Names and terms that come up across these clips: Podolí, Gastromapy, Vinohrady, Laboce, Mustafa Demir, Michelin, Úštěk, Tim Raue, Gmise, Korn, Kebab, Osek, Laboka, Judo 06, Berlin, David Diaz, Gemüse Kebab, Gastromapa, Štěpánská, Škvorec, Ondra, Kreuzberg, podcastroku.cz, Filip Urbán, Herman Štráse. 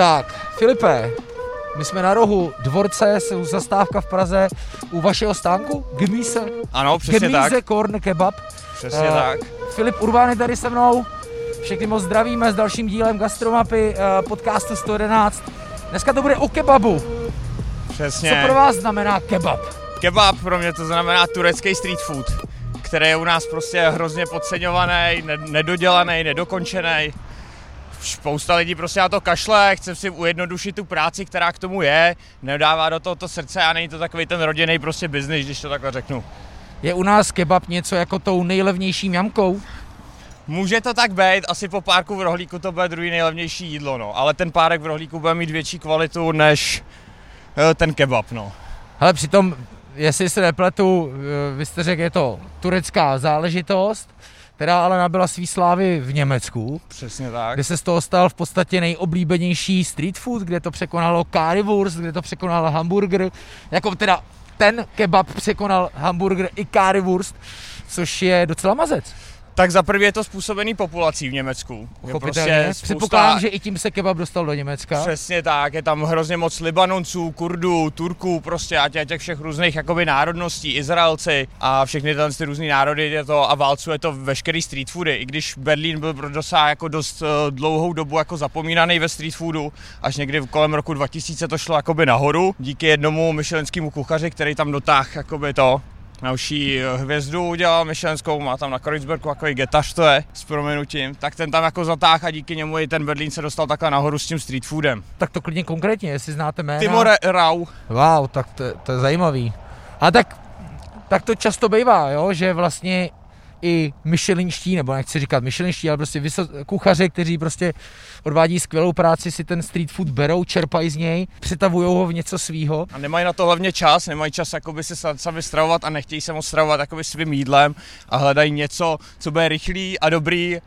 Tak, Filipe, my jsme na rohu dvorce, zastávka v Praze, u vašeho stánku, Gmise. Ano, přesně Gmise, tak. Gmise, Korn, Kebab. Přesně tak. Filip Urbán je tady se mnou, všechny moc zdravíme s dalším dílem Gastromapy, podcastu 111. Dneska to bude o kebabu. Přesně. Co pro vás znamená kebab? Kebab pro mě to znamená turecký street food, který je u nás prostě hrozně podceňovaný, nedodělaný, nedokončený. Spousta lidí prostě na to kašle, chce si ujednodušit tu práci, která k tomu je, nedává do toho to srdce a není to takový ten rodinný prostě biznis, když to takhle řeknu. Je u nás kebab něco jako tou nejlevnější jamkou? Může to tak být, asi po párku v rohlíku to bude druhý nejlevnější jídlo, no, ale ten párek v rohlíku bude mít větší kvalitu než ten kebab, no. Hele, přitom, jestli se nepletu, vy jste řekl, je to turecká záležitost, která ale nabyla svý slávy v Německu. Přesně tak. Kde se z toho stal v podstatě nejoblíbenější street food, kde to překonalo currywurst, kde to překonal hamburger, jako teda ten kebab překonal hamburger i currywurst, což je docela mazec. Tak za prvé je to způsobený populací v Německu. Pochopitelně. Prostě předpokládám, že i tím se kebab dostal do Německa. Přesně tak, je tam hrozně moc Libanonců, Kurdů, Turků, prostě a těch všech různých jakoby národností, Izraelci a všechny ty různý národy je to a válcuje to veškerý street foody. I když Berlín byl jako dost dlouhou dobu jako zapomínaný ve street foodu, až někdy kolem roku 2000 to šlo jakoby nahoru, díky jednomu michelinskému kuchaři, který tam dotáhl jakoby to. Nauší hvězdu udělal michelinskou, má tam na Kreuzbergu takový getař to je, s prominutím, tak ten tam jako zatáhl a díky němu i ten Berlín se dostal takhle nahoru s tím street foodem. Tak to klidně konkrétně, jestli znáte jména. Tim Raue. Wow, tak to je zajímavý. A tak to často bývá, jo, že vlastně i michelinští, nebo nechci říkat michelinští, ale prostě kuchaři, kteří prostě odvádí skvělou práci, si ten street food berou, čerpají z něj, přetavujou ho v něco svýho. A nemají na to hlavně čas, nemají čas jakoby se sami stravovat a nechtějí se moc stravovat jakoby svým jídlem a hledají něco, co bude rychlý a dobrý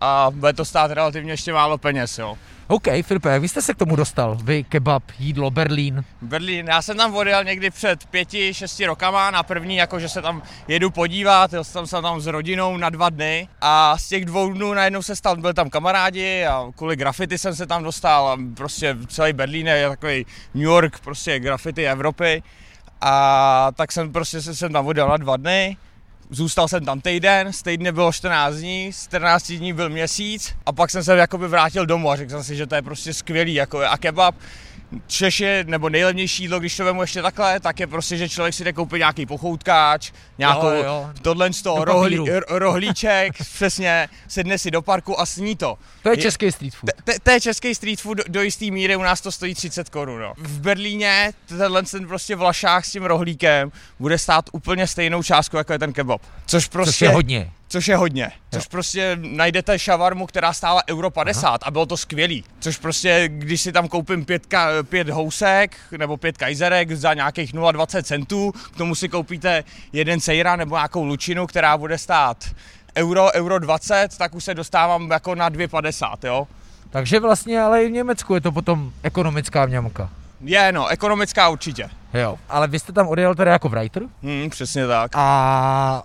a bude to stát relativně ještě málo peněz, jo. OK, Filipe, jak vy jste se k tomu dostal? Vy, kebab, jídlo, Berlín? Berlín, já jsem tam odjel někdy před 5-6 rokama na první, jakože se tam jedu podívat, jel jsem tam s rodinou na 2 dny a z těch 2 dnů najednou byli tam kamarádi a kvůli graffiti jsem se tam dostal a prostě celý Berlín je takový New York, prostě graffiti Evropy a tak jsem prostě jsem tam odjel na 2 dny. Zůstal jsem tam týden, z týdne bylo 14 dní, z 14 dní byl měsíc a pak jsem se jakoby vrátil domů a řekl jsem si, že to je prostě skvělý jako a kebab. Češi, nebo nejlevnější jídlo, když to vemu ještě takhle, tak je prostě, že člověk si jde koupit nějaký pochoutkáč, nějakou tohle z toho rohlíček, přesně, sedne si do parku a sní to. To je český street food. To je český street food, do jistý míry u nás to stojí 30 Kč. No. V Berlíně tenhle ten prostě vlašák s tím rohlíkem bude stát úplně stejnou částku, jako je ten kebab. Což je hodně. Což prostě najdete šavarmu, která stála euro 50 a bylo to skvělý. Což prostě, když si tam koupím 5 housek nebo 5 kajzerek za nějakých 0,20 centů, k tomu si koupíte 1 sejra nebo nějakou lučinu, která bude stát euro 20, tak už se dostávám jako na 2,50, jo. Takže vlastně ale i v Německu je to potom ekonomická mňamka. Je, no, ekonomická určitě. Jo, ale vy jste tam odjel teda jako writer? Přesně tak. A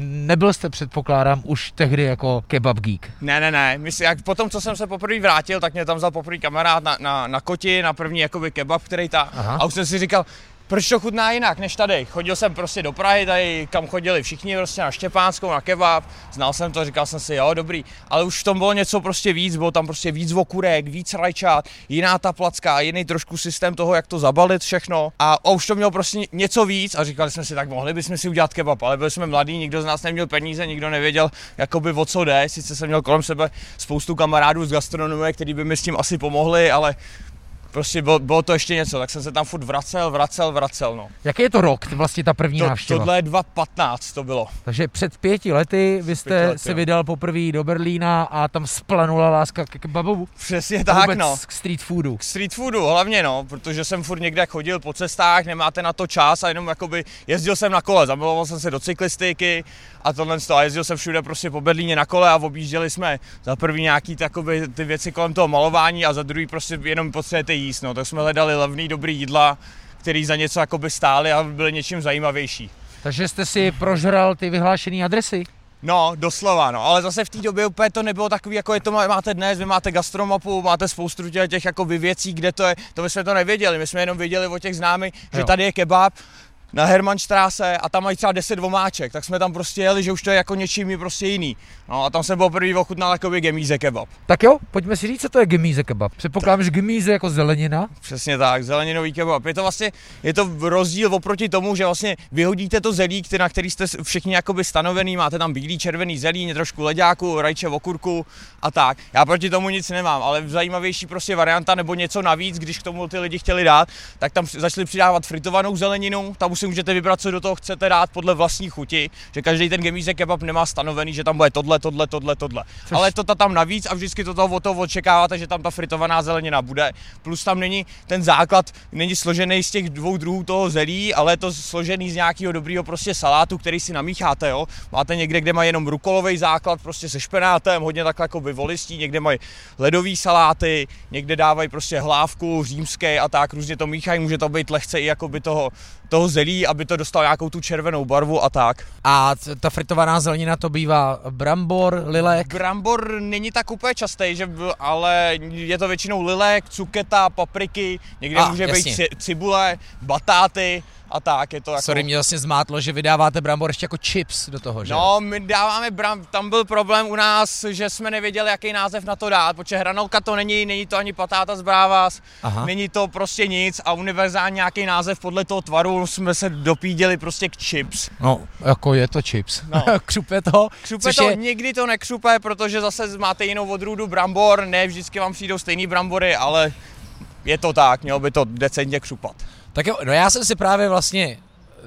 nebyl jste, předpokládám, už tehdy jako kebab geek. Ne. Potom, co jsem se poprvé vrátil, tak mě tam vzal poprvé kamarád na koti, na první jakoby kebab, který ta. Aha. A už jsem si říkal, proč to chutná jinak než tady. Chodil jsem prostě do Prahy, tady kam chodili všichni, prostě na Štěpánskou, na kebab. Znal jsem to, říkal jsem si, jo, dobrý. Ale už v tom bylo něco prostě víc, bylo tam prostě víc okurek, víc rajčat, jiná ta placka, jiný trošku systém toho, jak to zabalit všechno. A už to mělo prostě něco víc a říkali jsme si, tak mohli bychom si udělat kebab, ale byli jsme mladí, nikdo z nás neměl peníze, nikdo nevěděl, jakoby o co jde. Sice jsem měl kolem sebe spoustu kamarádů z gastronomie, kteří by mi s tím asi pomohli, ale prostě bylo to ještě něco, tak jsem se tam furt vracel, no. Jaký je to rok, vlastně ta první návštěva? Tohle je 2015 to bylo. Takže před 5 lety vy jste se vydal poprvé do Berlína a tam splanula láska k kebabu. Přesně tak, vůbec, no. K street foodu. K street foodu, hlavně, no, protože jsem furt někde chodil po cestách, nemáte na to čas a jenom jakoby jezdil jsem na kole, zamiloval jsem se do cyklistiky a tohle a jezdil jsem všude prostě po Berlíně na kole a objížděli jsme za první nějaký takoby ty věci kolem toho malování a za druhý prostě jenom potřebujete jíst, no, tak jsme hledali levný dobrý jídla, který za něco jakoby stály a byly něčím zajímavější. Takže jste si prožral ty vyhlášené adresy? No, doslova, no, ale zase v té době úplně to nebylo takový, jako je to máte dnes, vy máte gastromapu, máte spoustu těch jako věcí, kde to je, to my jsme to nevěděli, my jsme jenom věděli o těch známých, že tady je kebab na Herman Štráse a tam mají třeba 10 vomáček, tak jsme tam prostě jeli, že už to je jako něčím prostě jiný. No a tam jsem byl první ochutnal jakoby Gemüse Kebab. Tak jo, pojďme si říct, co to je Gemüse Kebab. Předpokládám, že Gemüse jako zelenina? Přesně tak, zeleninový kebab. Je to vlastně, je to rozdíl oproti tomu, že vlastně vyhodíte to zelí, na který jste všichni jakoby stanovený, máte tam bílý, červený zelí, trošku leďáku, rajče, okurku a tak. Já proti tomu nic nemám, ale zajímavější prostě varianta nebo něco navíc, když k tomu ty lidi chtěli dát, tak tam začali přidávat fritovanou zeleninu, tam můžete vybrat, co do toho chcete dát podle vlastní chuti, že každý ten Gemüse Kebab nemá stanovený, že tam bude tohle. Což... Ale to tam navíc a vždycky to od toho očekáváte, že tam ta fritovaná zelenina bude. Plus tam není ten základ, není složený z těch dvou druhů toho zelí, ale je to složený z nějakého dobrýho prostě salátu, který si namícháte, jo. Máte někde, kde mají jenom rukolový základ, prostě se špenátem, hodně tak jako volistí, někde mají ledový saláty, někde dávají prostě hlávku římské a tak různě to míchají, může to být lehce i jakoby toho zelí, aby to dostalo nějakou tu červenou barvu a tak. A ta fritovaná zelenina to bývá brambor, lilek? Brambor není tak úplně častý, že, ale je to většinou lilek, cuketa, papriky, někde může jasně být cibule, batáty a tak. Je to jako... Sorry, mě vlastně zmátlo, že vydáváte brambor ještě jako chips do toho, že? No, my dáváme tam byl problém u nás, že jsme nevěděli, jaký název na to dát, protože hranolka to není to ani patáta z brávas, není to prostě nic a univerzální nějaký název podle toho tvaru jsme se dopíděli prostě k chips. No, jako je to chips. No. Křupe to? Křupe to, je... nikdy to nekřupe, protože zase máte jinou odrůdu brambor, ne vždycky vám přijdou stejný brambory, ale je to tak, mělo by to decentně křupat. Tak jo, no já jsem si právě vlastně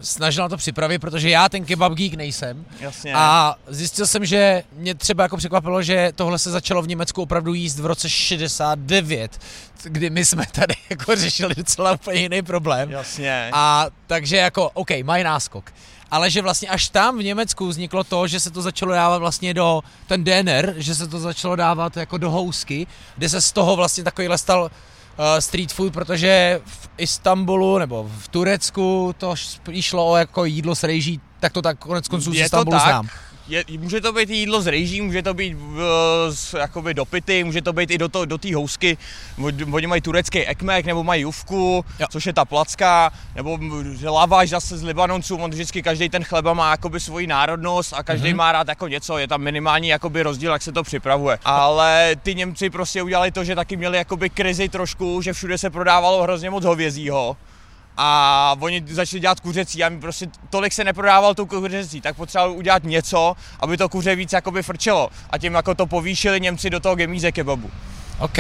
snažil na to připravit, protože já ten kebab geek nejsem. Jasně. A zjistil jsem, že mě třeba jako překvapilo, že tohle se začalo v Německu opravdu jíst v roce 69, kdy my jsme tady jako řešili docela úplně jiný problém. Jasně. A takže jako, OK, mají náskok. Ale že vlastně až tam v Německu vzniklo to, že se to začalo dávat vlastně do ten DNR, že se to začalo dávat jako do housky, kde se z toho vlastně takovýhle stal street food, protože v Istanbulu nebo v Turecku to šlo o jako jídlo s rejží, tak to tak konec konců z Istanbulu znám. Může to být jídlo z rejží, může to být jakoby dopity, může to být i do té housky, oni mají turecký ekmek, nebo mají jufku, což je ta placka, nebo lavaš zase z Libanonců, on vždycky každý ten chleba má jakoby svoji národnost a každý má rád jako něco, je tam minimální jakoby rozdíl, jak se to připravuje. Ale ty Němci prostě udělali to, že taky měli jakoby krizi trošku, že všude se prodávalo hrozně moc hovězího. A oni začali dělat kuřecí a mi prostě tolik se neprodával tu kuřecí, tak potřebovali udělat něco, aby to kuře víc jakoby frčelo a tím jako to povýšili Němci do toho Gemüse Kebabu. OK.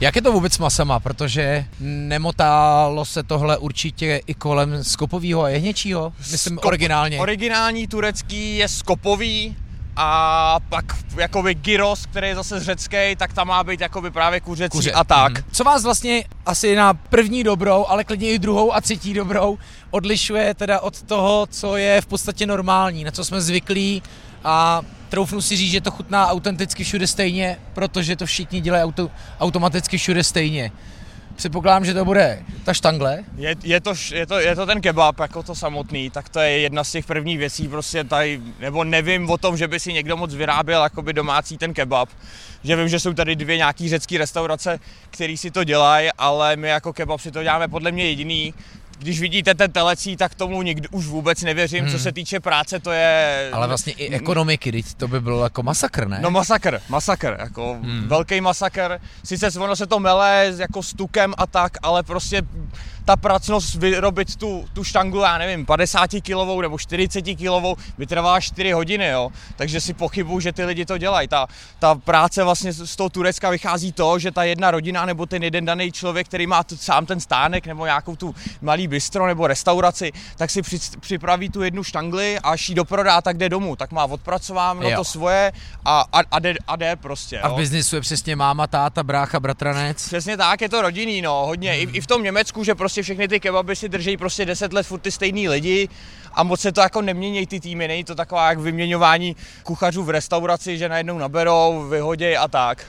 Jak je to vůbec s masama, protože nemotalo se tohle určitě i kolem skopovýho a jehněčího, myslím originálně. Originální turecký je skopový. A pak jakoby gyros, který je zase z řecké, tak tam má být jakoby právě kuřecí a tak. Co vás vlastně asi na první dobrou, ale klidně i druhou a třetí dobrou odlišuje teda od toho, co je v podstatě normální, na co jsme zvyklí a troufnu si říct, že to chutná autenticky všude stejně, protože to všichni dělají automaticky všude stejně. Předpokládám, že to bude ta štangle. Je to ten kebab jako to samotný, tak to je jedna z těch prvních věcí prostě tady, nebo nevím o tom, že by si někdo moc vyráběl jakoby domácí ten kebab. Že vím, že jsou tady dvě nějaký řecký restaurace, který si to dělají, ale my jako kebab si to děláme podle mě jediný. Když vidíte ten telecí, tak tomu nikdy už vůbec nevěřím, co se týče práce, to je... Ale vlastně i ekonomiky, to by bylo jako masakr, ne? No masakr, jako velký masakr, sice ono se to mele jako s tukem a tak, ale prostě ta pracnost vyrobit tu štanglu, já nevím, 50-kilovou nebo 40-kilovou, by trvala 4 hodiny, jo, takže si pochybuju, že ty lidi to dělají. Ta práce vlastně z toho Turecka vychází to, že ta jedna rodina nebo ten jeden daný člověk, který má sám ten stánek nebo nějakou tu malý bistro nebo restauraci, tak si připraví tu jednu štangli a až ji doprodá, tak jde domů, tak má odpracováno to svoje a jde prostě. Jo. A v biznisu je přesně máma, táta, brácha, bratranec? Přesně tak, je to rodinný, no, hodně. I v tom Německu, že prostě všechny ty kebaby si držejí prostě 10 let furt ty stejný lidi a moc se to jako nemění ty týmy, není to taková jak vyměňování kuchařů v restauraci, že najednou naberou, vyhoděj a tak.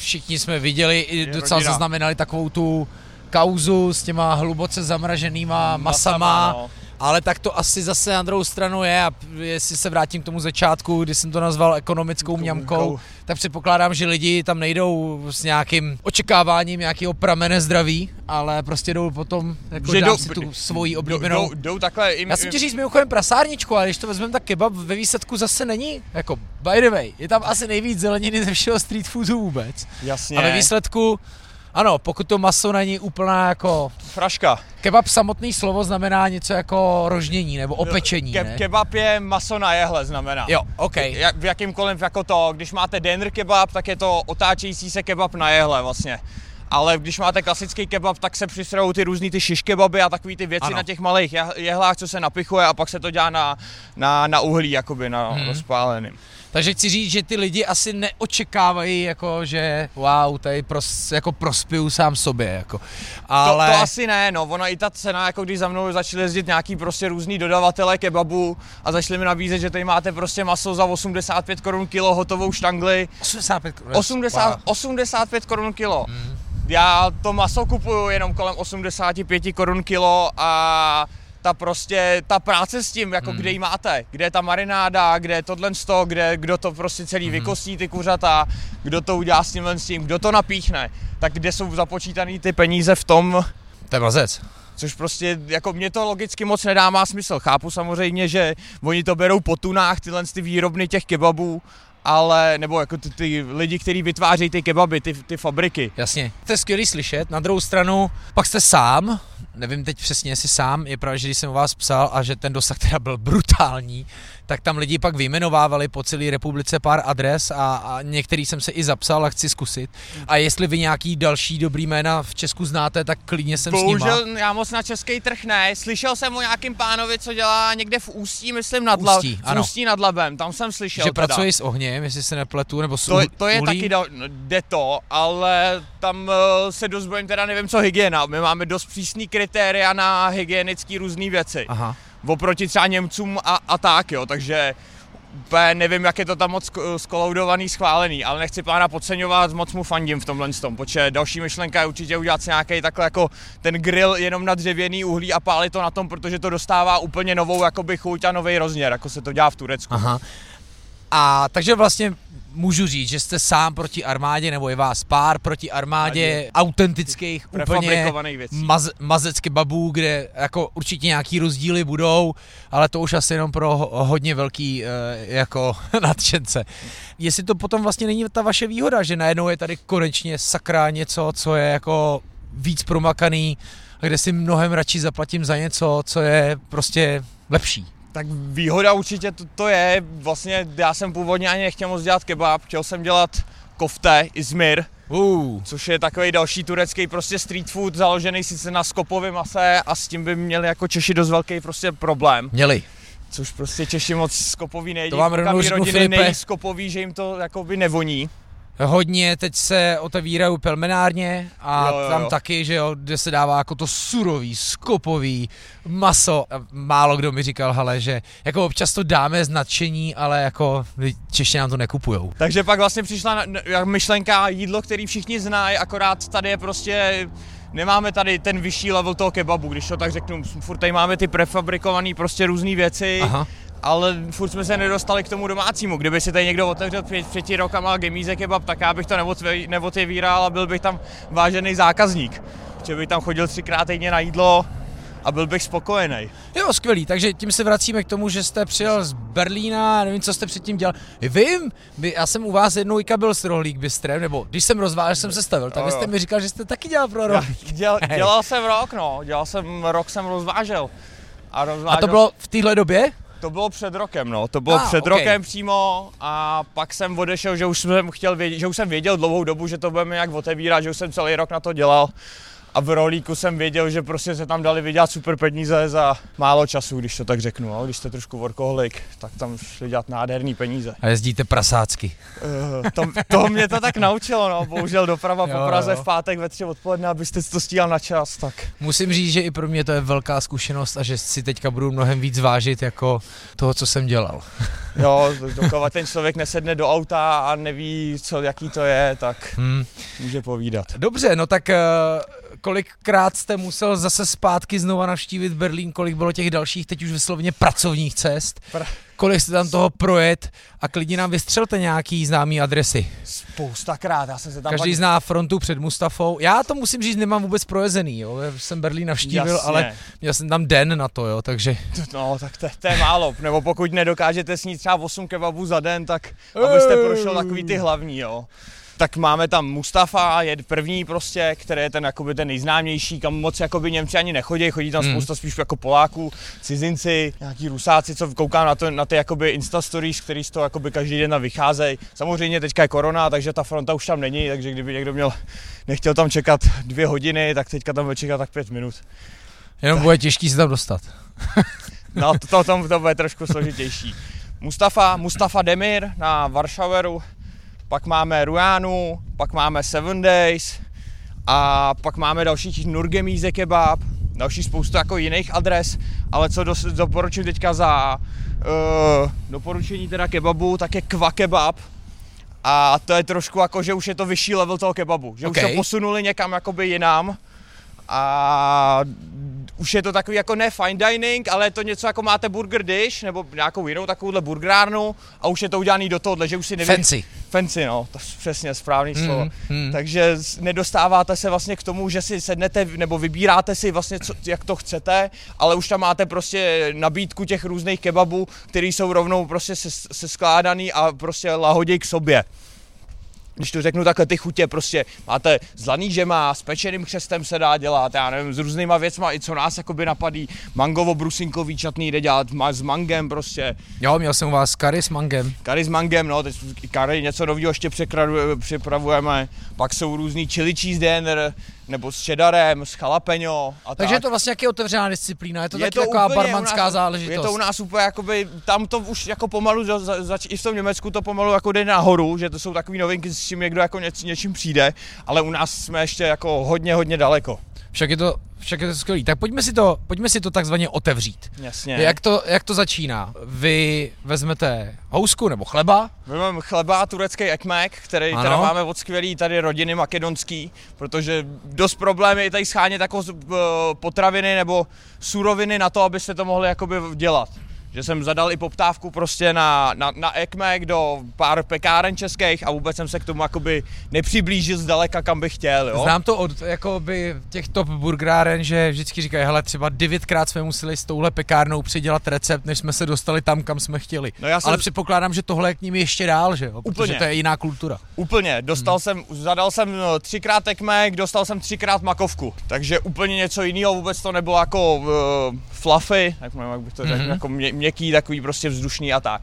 Všichni jsme viděli, i docela zaznamenali takovou tu kauzu s těma hluboce zamraženýma masama Ale tak to asi zase na druhou stranu je, a jestli se vrátím k tomu začátku, kdy jsem to nazval ekonomickou mňamkou, tak předpokládám, že lidi tam nejdou s nějakým očekáváním nějakého pramene zdraví, ale prostě jdou potom, jako že dám si tu svoji oblíbenou. Jdou takhle. Já jsem ti říct mimochodem prasárničku, ale když to vezmeme, tak kebab ve výsledku zase není, jako by the way, je tam asi nejvíc zeleniny ze všeho street foodu vůbec. Jasně. A ve výsledku ano, pokud to maso není úplná jako fraška. Kebab samotný slovo znamená něco jako rožnění nebo opečení, ne? Kebab je maso na jehle znamená. Jo, okej. Okay. V jakýmkoliv jako to, když máte döner kebab, tak je to otáčející se kebab na jehle vlastně. Ale když máte klasický kebab, tak se přisrajou ty různý ty šiškebaby a takový ty věci ano. Na těch malých jehlách, co se napichuje a pak se to dělá na uhlí, jakoby na rozpáleným. Takže chci říct, že ty lidi asi neočekávají, jako, že wow, tady jako prospiju sám sobě. Jako. Ale... To asi ne, no, ona i ta cena, jako když za mnou začali jezdit nějaký prostě různý dodavatelé kebabu a začali mi nabízet, že tady máte prostě maso za 85 korun kilo, hotovou štangli. 85 korun? 85 korun kilo. Hmm. Já to maso kupuju jenom kolem 85 korun kilo a ta práce s tím, jako kde ji máte, kde je ta marináda, kde je tohle sto, kdo to prostě celý vykostí ty kuřata, kdo to udělá s tímhle s tím, kdo to napíchne, tak kde jsou započítané ty peníze v tom. To je mazec. Což prostě, jako mě to logicky moc nedá, má smysl. Chápu samozřejmě, že oni to berou po tunách, tyhle ty výrobny těch kebabů, ale, nebo jako ty lidi, kteří vytvářejí ty kebaby, ty fabriky. Jasně. To je skvělý slyšet, na druhou stranu, pak jste sám, nevím teď přesně, jestli sám, je pravda, že když jsem o vás psal a že ten dosah teda byl brutální, tak tam lidi pak vyjmenovávali po celé republice pár adres a některý jsem se i zapsal a chci zkusit. A jestli vy nějaký další dobrý jména v Česku znáte, tak klidně jsem s nima. Bohužel já moc na český trh ne, slyšel jsem o nějakým pánovi, co dělá někde v Ústí, myslím nad Ústí nad Labem, tam jsem slyšel. Že teda pracuje s ohněm, jestli se nepletu, nebo s uhlí. To je taky, jde to, ale tam se dost bojím, teda nevím co hygiena, my máme dost přísný kritéria na hygienické různé věci. Aha. Oproti třeba Němcům a tak, jo, takže nevím, jak je to tam moc skoloudovaný, schválený, ale nechci pána podceňovat, moc mu fandím v tomhle tom, protože další myšlenka je určitě udělat si nějaký takhle jako ten grill jenom na dřevěný uhlí a pálit to na tom, protože to dostává úplně novou jakoby chuť a novej rozměr, jako se to dělá v Turecku. Aha. A takže vlastně můžu říct, že jste sám proti armádě, nebo je vás pár proti armádě autentických, úplně mazec kebabů, kde jako určitě nějaký rozdíly budou, ale to už asi jenom pro hodně velký jako nadšence. Jestli to potom vlastně není ta vaše výhoda, že najednou je tady konečně sakra něco, co je jako víc promakaný, a kde si mnohem radši zaplatím za něco, co je prostě lepší. Tak výhoda určitě to je, vlastně já jsem původně ani nechtěl moc dělat kebab, chtěl jsem dělat kofte, izmir, což je takový další turecký prostě street food, založený sice na skopovém mase a s tím by měli jako Češi dost velký prostě problém. Měli. Což prostě Češi moc skopový nejedí, kukami rodiny nejí skopový, že jim to jakoby nevoní. Hodně, teď se otevírají pelmenárně a jo. Tam taky, že jo, kde se dává jako to surový, skopový maso. Málo kdo mi říkal, hele, že jako občas to dáme z nadšení, ale jako Češi nám to nekupujou. Takže pak vlastně přišla myšlenka jídlo, který všichni znají, akorát tady je prostě, nemáme tady ten vyšší level toho kebabu, když to tak řeknu, furt tady máme ty prefabrikované prostě různé věci. Aha. Ale furt jsme se nedostali k tomu domácímu. Kdyby si tady někdo otevřel před rokama Gemüse Kebab, tak já bych to neotevíral a byl bych tam vážený zákazník. Protože bych tam chodil 3krát týdně na jídlo a byl bych spokojený. Jo, skvělý. Takže tím se vracíme k tomu, že jste přijel z Berlína, nevím, co jste předtím dělal. Vím, já jsem u vás jednou byl s rohlík bistrem, nebo když jsem rozvážel, jsem se stavil, tak jste mi říkal, že jste taky dělal pro rohlík. Dělal jsem rok, no. Jsem rozvážel. A to bylo v téhle době? To bylo před rokem, no. To bylo před rokem přímo a pak jsem odešel, že už jsem věděl dlouhou dobu, že to budeme nějak otevírat, že už jsem celý rok na to dělal a v rohlíku jsem věděl, že prostě se tam dali vydělat super peníze za málo času, když to tak řeknu, no. Když jste trošku workoholik, tak tam šli dělat nádherný peníze. A jezdíte prasácky. To mě to tak naučilo, no. Bohužel doprava po Praze v pátek ve 3 odpoledne, abyste to stíhal na čas, tak. Musím říct, že i pro mě to je velká zkušenost a že si teďka budu mnohem víc vážit jako toho, co jsem dělal. Jo, dokud ten člověk nesedne do auta a neví, jaký to je, tak může povídat. Dobře, no tak Kolikrát jste musel zase zpátky znova navštívit Berlín, kolik bylo těch dalších, teď už vyslovně pracovních cest, kolik jste tam toho projet a klidně nám vystřelte nějaký známý adresy. Spoustakrát, já jsem se tam... Každý pak... zná frontu před Mustafou, já to musím říct, nemám vůbec projezený, jo, já jsem Berlín navštívil, jasně, ale měl jsem tam den na to, jo, takže... No, tak to je málo, nebo pokud nedokážete snít třeba 8 kebabů za den, tak abyste prošel takový ty hlavní, jo. Tak máme tam Mustafa, je první prostě, který je ten jakoby ten nejznámější, kam moc jakoby Němci ani nechodí, chodí tam spousta spíš jako Poláků, cizinci, nějaký Rusáci, co koukám na to, na ty jakoby Insta stories, který z toho jakoby každý den vycházejí. Samozřejmě teďka je korona, takže ta fronta už tam není, takže kdyby někdo nechtěl tam čekat 2 hodiny, tak teďka tam bude čekat tak 5 minut. Jenom bude těžký se tam dostat. No to tam bude trošku složitější. Mustafa Demir na Varšaveru. Pak máme Rujánu, pak máme Seven Days a pak máme další Gemüse Kebab, další spoustu jako jiných adres, ale co doporučím teďka za doporučení teda kebabu, tak je Kebab. A to je trošku jako, že už je to vyšší level toho kebabu, že okay, už to posunuli někam jakoby jinam a už je to takový jako ne fine dining, ale je to něco jako máte burger dish nebo nějakou jinou takovouhle burgerárnu a už je to udělaný do tohohle, že už si nevím... Fancy, no, to je přesně správný slovo. Takže nedostáváte se vlastně k tomu, že si sednete nebo vybíráte si vlastně, co, jak to chcete, ale už tam máte prostě nabídku těch různých kebabů, které jsou rovnou prostě seskládaný a prostě lahodí k sobě. Když to řeknu takhle, ty chutě prostě máte s lanýžema, s pečeným chřestem se dá dělat, já nevím, s různýma věcma, i co nás jakoby napadí, mangovo-brusinkový čatný jde dělat, s mangem prostě. Jo, měl jsem u vás curry s mangem. Curry s mangem, no, teď curry něco nového ještě připravujeme, pak jsou různý chili cheese dinner, nebo s cheddarem, s jalapeňo a tak. Takže je to vlastně nějaký otevřená disciplína, je to taky taková barmanská záležitost. Je to u nás úplně jakoby, tam to už jako pomalu, i v tom Německu to pomalu jako jde nahoru, že to jsou takový novinky, s čím někdo jako něčím přijde, ale u nás jsme ještě jako hodně daleko. Však je to skvělý. Tak pojďme si to takzvaně otevřít. Jasně. Jak to začíná? Vy vezmete housku nebo chleba? Vezmeme chleba, turecký ekmek, který teda máme od skvělý tady rodiny makedonský, protože dost problém je tady schánět jako potraviny nebo suroviny na to, abyste to mohli jakoby dělat. Že jsem zadal i poptávku prostě na ekmek do pár pekáren českých a vůbec jsem se k tomu jakoby nepřiblížil zdaleka, kam bych chtěl, jo? Znám to od jakoby těch top burgeráren, že vždycky říkají, hele, třeba 9krát jsme museli s touhle pekárnou předělat recept, než jsme se dostali tam, kam jsme chtěli. No ale předpokládám, že tohle je k ním ještě dál, že jo? Úplně. Protože to je jiná kultura. Úplně. Zadal jsem 3krát ekmek, dostal jsem 3krát makovku. Takže úplně něco jiného, vůbec to nebylo jako fluffy, jak bych to řekl, jako měkký, takový prostě vzdušný a tak.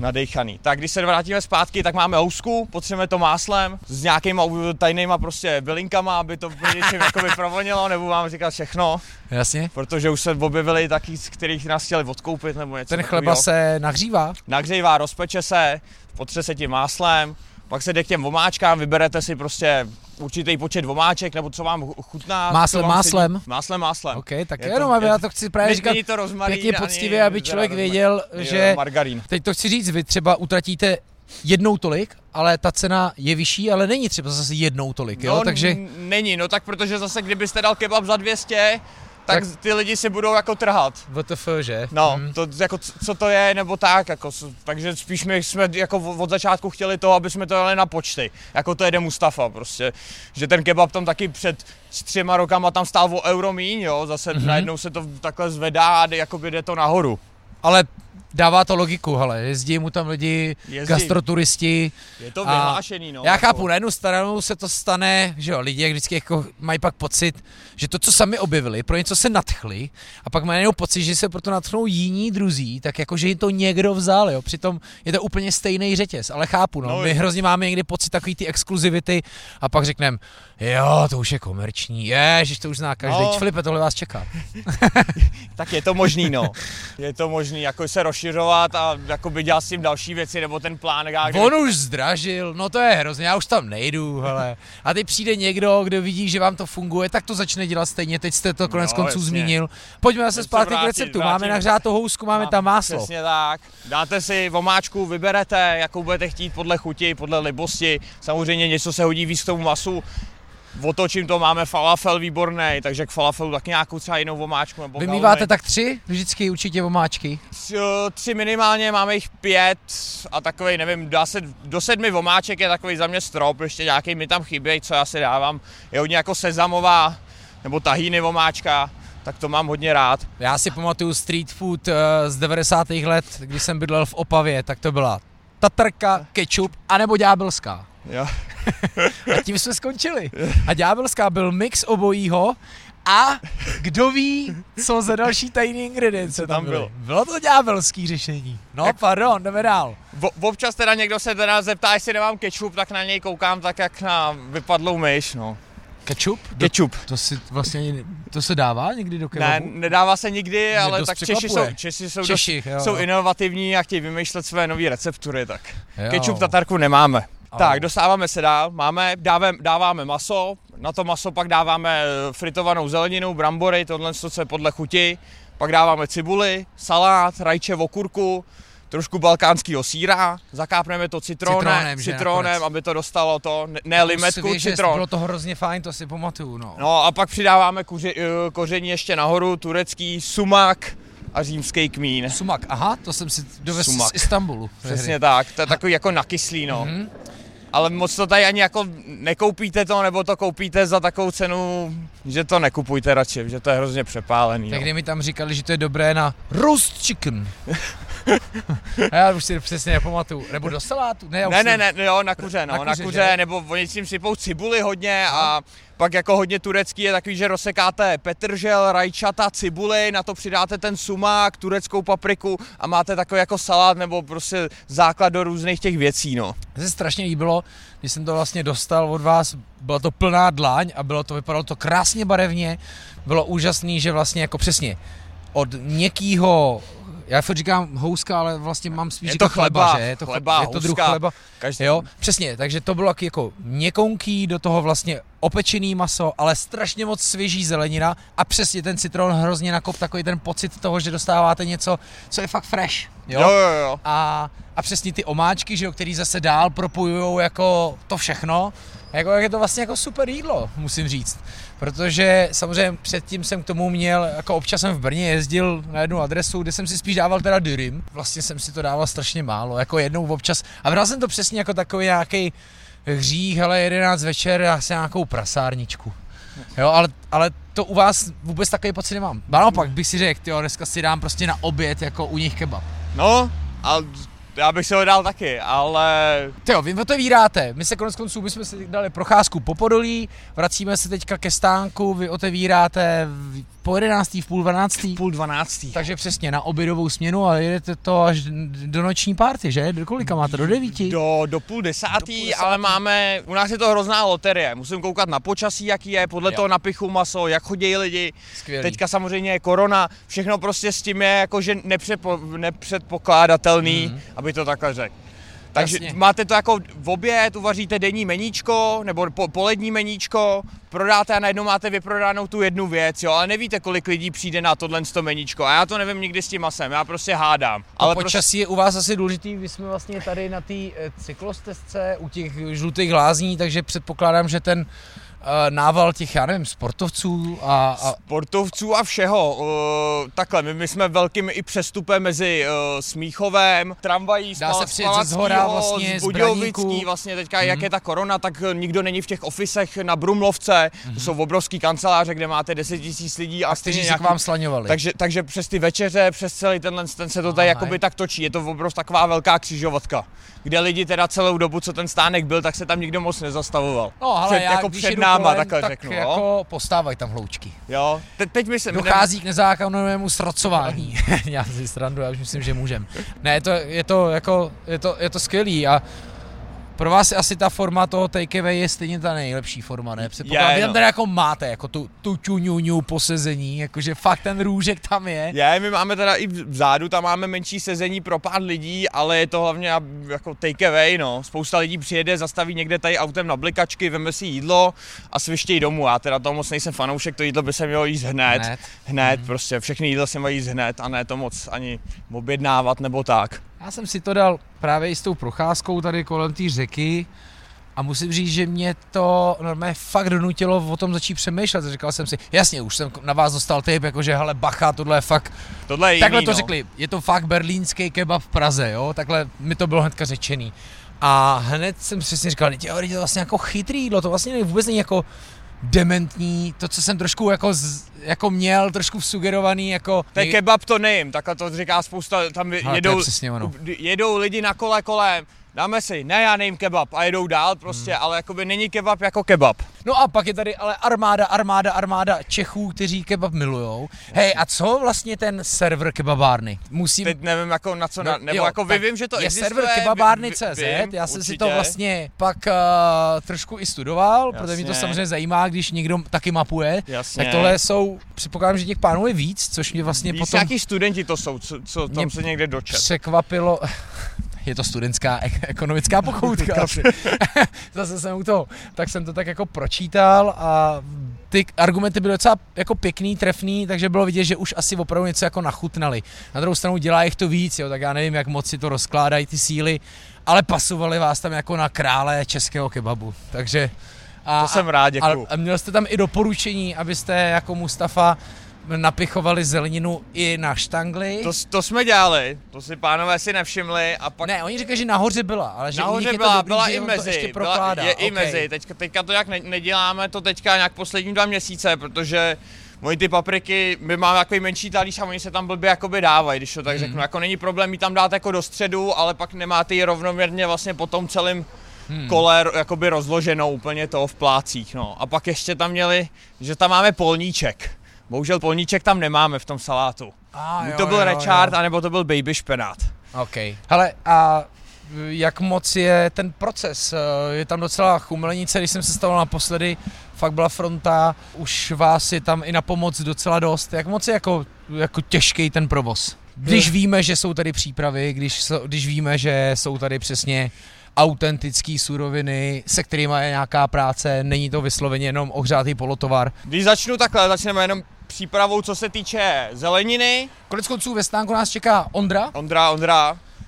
Nadýchaný. Tak když se vrátíme zpátky, tak máme housku, potřebujeme to máslem s nějakýma tajnýma prostě bylinkama, aby to něčím jakoby provonilo, nebo vám říkat všechno. Jasně. Protože už se objevili taky, z kterých nás chtěli odkoupit nebo něco. Ten chleba se nahřívá? Nahřívá, rozpeče se, potře se tím máslem, pak se jde k těm vomáčkám, vyberete si prostě určitý počet vomáček, nebo co vám chutná. Máslem. OK, tak jenom, já to chci právě říkat pěkně poctivě, aby člověk věděl, že margarín. Teď to chci říct, vy třeba utratíte jednou tolik, ale ta cena je vyšší, ale není třeba zase jednou tolik, jo? No, takže... Není, no tak protože zase kdybyste dal kebab za 200, tak ty lidi si budou jako trhat. WTF, že? No, to, jako, co to je, nebo tak, jako, takže spíš my jsme jako od začátku chtěli to, aby jsme to jeli na počty. Jako to jede Mustafa prostě, že ten kebab tam taky před 3 rokama tam stál o euro míň, jo, zase najednou se to takhle zvedá a jakoby jde to nahoru. Ale dává to logiku, hele, jezdí mu tam lidi. Gastroturisti. Je to vyhlášený, no. Já chápu, na jednu stranu se to stane, že jo, lidi vždycky jako mají pak pocit, že to, co sami objevili, pro něco se nadchli a pak mají najednou pocit, že se pro to nadchnou jiní druzí, tak jako, že jim to někdo vzal, jo, přitom je to úplně stejný řetěz, ale chápu, no my hrozně máme někdy pocit takový ty exkluzivity a pak řekneme, jo, to už je komerční, ježiš, to už zná každý, no. Filipe, tohle vás čeká. Tak je to možný, no. Je to možný, jako se rozšiřovat a jakoby dělat s tím další věci, nebo ten plán. On už zdražil, no to je hrozně, já už tam nejdu, hele. A teď přijde někdo, kdo vidí, že vám to funguje, tak to začne dělat stejně, teď jste to konec konců zmínil. Pojďme zase zpátky k receptu, máme nahřátou housku, máme tam máslo. Přesně tak, dáte si vomáčku, vyberete, jakou budete chtít podle chuti, podle libosti, samozřejmě něco se hodí víc k tomu masu. otočím to, máme falafel výborný, takže k falafelu tak nějakou třeba jinou vomáčku nebo vymýváte tak tři? Vždycky určitě vomáčky. Tři minimálně, máme jich pět a takovej, nevím, do 7 vomáček je takovej za mě strop, ještě nějaký mi tam chybějí, co já si dávám. Je hodně jako sezamová nebo tahíny vomáčka. Tak to mám hodně rád. Já si pamatuju street food z 90. let, když jsem bydlel v Opavě, tak to byla tatrka, kečup, anebo ďábelská. Jo. A tím jsme skončili. A ďábelská byl mix obojího a kdo ví, co za další tajný ingredience tam bylo. Bylo to ďábelský řešení. No jak, pardon, jdeme dál. Občas teda někdo se teda zeptá, jestli nemám kečup, tak na něj koukám tak, jak na vypadlou myš, no. Kečup? Kečup. To si vlastně, to se dává někdy do kebabu? Ne, nedává se nikdy, ale tak Češi jsou inovativní a chtějí vymýšlet své nové receptury, tak jo. Kečup tatarku nemáme. Ale. Tak, dostáváme se dál, dáváme maso, na to maso pak dáváme fritovanou zeleninu, brambory, tohle co je podle chuti, pak dáváme cibuli, salát, rajče, okurku, trošku balkánského sýra, zakápneme to citronem, aby to dostalo to, ne limetku, citron. Bylo to hrozně fajn, to si pamatuju, no. No a pak přidáváme koření ještě nahoru, turecký sumak a římský kmín. Sumak, aha, to jsem si dovez z Istanbulu. Přesně tak, to je takový jako nakyslý, no. Mm-hmm. Ale moc to tady ani jako nekoupíte to, nebo to koupíte za takovou cenu, že to nekupujte radši, že to je hrozně přepálený. Tak kdy mi tam říkali, že to je dobré na roast chicken. A já už si přesně nepamatuju. Nebo do salátu? Ne, na kuře, nebo oni s tím sypou cibuli hodně a pak jako hodně turecký je takový, že rozsekáte petržel, rajčata, cibuli, na to přidáte ten sumák, tureckou papriku a máte takový jako salát nebo prostě základ do různých těch věcí, no. Mně se strašně líbilo, když jsem to vlastně dostal od vás, byla to plná dlaň a vypadalo to krásně barevně, bylo úžasný, že vlastně jako přesně od měkkýho, já furt říkám houska, ale vlastně mám spíš říkat chleba, že? Je to druh chleba. Jo, přesně, takže to bylo taky jako měkonký, do toho vlastně opečený maso, ale strašně moc svěží zelenina a přesně ten citron hrozně nakop takový ten pocit toho, že dostáváte něco, co je fakt fresh. Jo. A přesně ty omáčky, že jo, který zase dál propojujou jako to všechno. Jako, je to vlastně jako super jídlo, musím říct, protože samozřejmě předtím jsem k tomu měl, jako občas jsem v Brně jezdil na jednu adresu, kde jsem si spíš dával teda dürüm, vlastně jsem si to dával strašně málo, jako jednou občas a bral jsem to přesně jako takový nějaký hřích, ale 11 večer a se nějakou prasárničku, jo, ale to u vás vůbec takový pocit nemám, a naopak bych si řekl, jo, dneska si dám prostě na oběd jako u nich kebab. No, ale... Já bych se ho dal taky, ale... Tyjo, vy otevíráte, my se koneckonců, my jsme si dali procházku po Podolí, vracíme se teďka ke stánku, vy otevíráte po 11. v půl dvanáctý. Takže přesně na obědovou směnu, ale jedete to až do noční party, že? Do kolika máte? Do 9? Do půl desátý, ale máme, u nás je to hrozná loterie, musím koukat na počasí, jaký je, podle toho napichu maso, jak chodí lidi. Skvělý. Teďka samozřejmě je korona, všechno prostě s tím je jakože nepředpokládatelný, aby to takhle řekl. Takže máte to jako v oběd, uvaříte denní meníčko, nebo polední meníčko, prodáte a najednou máte vyprodanou tu jednu věc, jo, ale nevíte, kolik lidí přijde na tohle meníčko a já to nevím nikdy s tím masem, já prostě hádám. Ale počasí je u vás asi důležitý, my jsme vlastně tady na té cyklostezce u těch žlutých lázní, takže předpokládám, že ten nával těch, já nevím, sportovců a... Sportovců a všeho. Takhle, my jsme velkým i přestupem mezi Smíchovem, tramvají z Palackýho, z Budějovický, vlastně teďka, jak je ta korona, tak nikdo není v těch ofisech na Brumlovce, to jsou obrovský kanceláře, kde máte 10 000 lidí a stejně nějaký... vám slaňovali. Takže přes ty večeře, přes celý ten se to tady jakoby tak točí, je to obrovská taková velká křižovatka, kde lidi teda celou dobu, co ten stánek byl, tak se tam nikdo moc nezastavoval. No, hele, tak řeknu, jako postávají tam hloučky. Jo. Teď myslím, dochází k nezákonnému srocování. Já si srandu, já už myslím, že můžem. Ne, je to skvělý a pro vás asi ta forma toho takeaway je stejně ta nejlepší forma, ne? Předpokládám, vy tam tady jako máte jako tu čuňuňu po sezení, jakože fakt ten růžek tam je. My máme teda i vzadu, tam máme menší sezení pro pár lidí, ale je to hlavně jako takeaway, no. Spousta lidí přijede, zastaví někde tady autem na blikačky, veme si jídlo a svištějí domů. Já teda toho moc nejsem fanoušek, to jídlo by se mělo jíst hned. Prostě všechny jídla se mají jíst hned a ne to moc ani objednávat nebo tak. Já jsem si to dal právě i s tou procházkou tady kolem té řeky A musím říct, že mě to normálně fakt donutilo o tom začít přemýšlet. Říkal jsem si, jasně, už jsem na vás dostal tip, jakože hele bacha, tohle je fakt, tohle je takhle jiný, to řekli, je to fakt berlínský kebab v Praze, jo, takhle mi to bylo hnedka řečený. A hned jsem přesně říkal, to je vlastně jako chytrý jídlo, to vlastně vůbec není jako dementní, to, co jsem trošku jako měl, trošku sugerovaný, jako... Ten kebab to nejím, takhle to říká spousta, tam jedou lidi na kole kolem, dáme si, ne, já nejím kebab a jedou dál prostě, ale jakoby není kebab jako kebab. No a pak je tady ale armáda Čechů, kteří kebab milujou. Hej, a co vlastně ten server kebabárny? Teď nevím jako na co, vím, že to existuje. Je server kebabárny.cz, já jsem určitě si to vlastně pak trošku i studoval, protože mě to samozřejmě zajímá, když někdo taky mapuje. Jasně. Tak tohle jsou, předpokládám, že těch pánů je víc, což mě vlastně víc potom... Jaký studenti to jsou, co tam se někde dočet? Překvapilo... Je to studentská ekonomická pochoutka. Zase jsem u toho. Tak jsem to tak jako pročítal a ty argumenty byly docela jako pěkný, trefný, takže bylo vidět, že už asi opravdu něco jako nachutnali. Na druhou stranu dělá jich to víc, jo, tak já nevím, jak moc si to rozkládají ty síly, ale pasovali vás tam jako na krále českého kebabu. Takže to jsem rád, děkuju. A měl jste tam i doporučení, abyste jako Mustafa napichovali zeleninu i na štangli. To jsme dělali, to si pánové si nevšimli a pak... Ne, oni říkají, že nahoře byla, ale že nahoře byla i mezi, i mezi, teďka to nějak neděláme, to teďka nějak poslední 2 měsíce, protože moji ty papriky, my máme takový menší talíř a oni se tam blbě jakoby dávají, když to tak řeknu, jako není problém jí tam dát jako do středu, ale pak nemáte ji rovnoměrně vlastně po tom celém kole jakoby rozloženou úplně toho v plácích, no. A pak ještě tam měli, že tam máme polníček. Bohužel polníček tam nemáme v tom salátu. To byl rečard, anebo to byl baby špenát. OK. Hele, a jak moc je ten proces? Je tam docela chumelenice, když jsem se stavil naposledy, fakt byla fronta, už vás je tam i na pomoc docela dost. Jak moc je jako těžký ten provoz? Když víme, že jsou tady přípravy, když víme, že jsou tady přesně autentický suroviny, se kterými je nějaká práce, není to vysloveně jenom ohřátý polotovar. Když začneme jenom přípravou, co se týče zeleniny. Konec konců ve stánku nás čeká Ondra.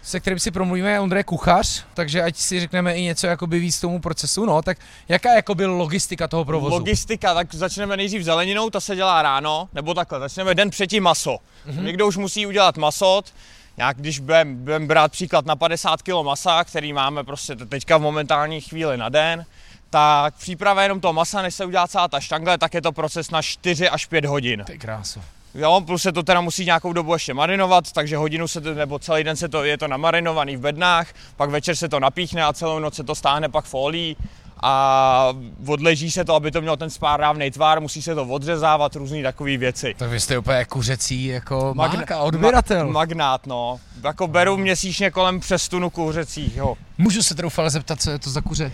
Se kterým si promluvíme, Ondra je kuchař, takže ať si řekneme i něco jakoby víc tomu procesu, no, tak jaká jakoby logistika toho provozu? Logistika, tak začneme nejdřív zeleninou, ta se dělá ráno, nebo takhle, začneme den předtím maso. Někdo už musí udělat maso, nějak když budeme brát příklad na 50 kg masa, který máme prostě teďka v momentální chvíli na den, tak příprava jenom toho masa, než se udělá celá ta štangle, tak je to proces na 4 až 5 hodin. To je krása. Jo, plus se to teda musí nějakou dobu ještě marinovat, takže hodinu se to, nebo celý den je to namarinovaný v bednách, pak večer se to napíchne a celou noc se to stáhne pak folií a odleží se to, aby to mělo ten spárávnej tvar, musí se to odřezávat, různý takové věci. Tak vy jste úplně kuřecí jako máka, odběratel. Magnát, no. Jako beru měsíčně kolem přes tunu kuřecích, jo. Můžu se troufale zeptat, co je to za kuře?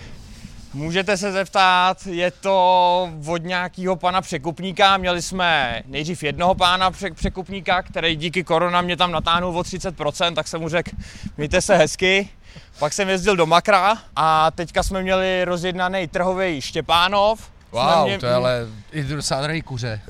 Můžete se zeptat, je to od nějakého pana překupníka, měli jsme nejdřív jednoho pána překupníka, který díky korona mě tam natáhnul o 30%, tak jsem mu řekl, mějte se hezky. Pak jsem jezdil do Makra a teďka jsme měli rozjednaný trhovej Štěpánov. Wow, to je ale i docela drahý kuře.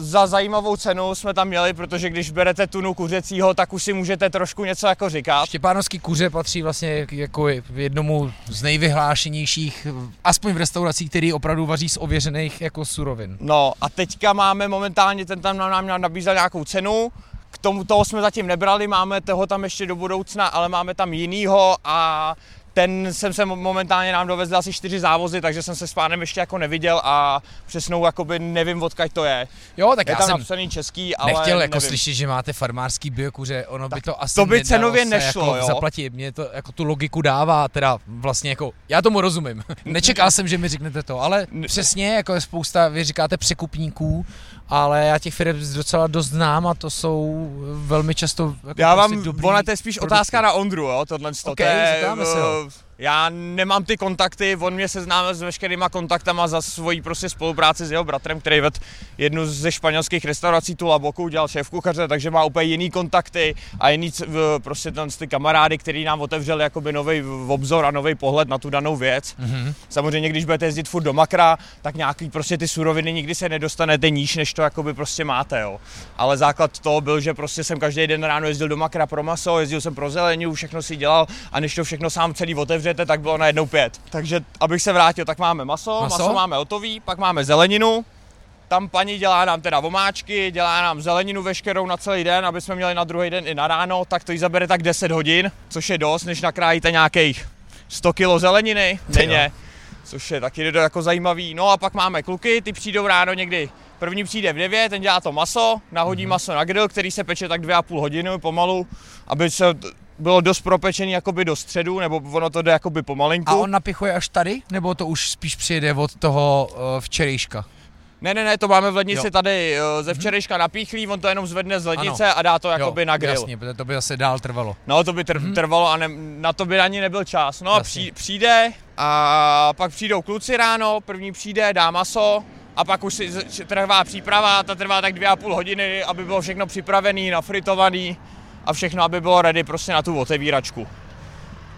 Za zajímavou cenu jsme tam měli, protože když berete tunu kuřecího, tak už si můžete trošku něco jako říkat. Štěpánovský kuře patří vlastně jako jednomu z nejvyhlášenějších, aspoň v restauracích, který opravdu vaří z ověřených jako surovin. No a teďka máme momentálně, ten tam nám nabízel nějakou cenu, k tomu toho jsme zatím nebrali, máme toho tam ještě do budoucna, ale máme tam jinýho a ten jsem se momentálně nám dovezl asi 4 závozy, takže jsem se s pánem ještě jako neviděl a přesnou jakoby nevím, odkud to je. Jo, tak je já tam jsem napsaný český, ale nechtěl jako slyšet, že máte farmářský biokuře, ono tak by to asi to by cenově nešlo, jako zaplatit. Mě to jako tu logiku dává, teda vlastně jako já tomu rozumím. Nečekal jsem, že mi řeknete to, ale přesně jako je spousta, vy říkáte překupníků, ale já těch firm docela dost znám a to jsou velmi často jako já vám, ona to je spíš produkty. Otázka na Ondru, jo, tohle okay, já nemám ty kontakty, on mě seznámil s veškerýma kontaktama za svoji prostě spolupráci s jeho bratrem, který ved jednu ze španělských restaurací, tu Laboku, dělal šéfkuchaře, takže má úplně jiný kontakty a jiný prostě ty kamarády, který nám otevřeli jakoby nový obzor a nový pohled na tu danou věc. Samozřejmě, když budete jezdit furt do Makra, tak nějaký prostě ty suroviny nikdy se nedostanete níž, než to jakoby prostě máte, jo. Ale základ toho byl, že prostě jsem každý den ráno jezdil do Makra pro maso, jezdil jsem pro zeleninu, všechno si dělal a než to všechno sám celý otevřel, můžete, tak bylo najednou 5. Takže abych se vrátil, tak máme maso máme hotový, pak máme zeleninu. Tam paní dělá nám teda omáčky, dělá nám zeleninu veškerou na celý den, aby jsme měli na druhý den i na ráno, tak to jí zabere tak 10 hodin, což je dost, než nakrájíte nějakých 100 kilo zeleniny denně, což je taky jako zajímavý. No a pak máme kluky, ty přijdou ráno někdy, první přijde v 9, ten dělá to maso, nahodí maso na grill, který se peče tak 2,5 hodiny pomalu, aby se bylo dost propečený jakoby do středu, nebo ono to jde jakoby pomalinku. A on napichuje až tady, nebo to už spíš přijede od toho včerejška? Ne, to máme v lednici tady ze včerejška napíchlý, on to jenom zvedne z lednice a dá to jakoby na grill. Jasně, protože to by zase dál trvalo. No, to by trvalo a na to by ani nebyl čas. No, přijde a pak přijdou kluci ráno, první přijde, dá maso a pak už si trvá příprava, ta trvá tak 2,5 hodiny, aby bylo všechno připravený, nafritovaný a všechno, aby bylo ready prostě na tu otevíračku.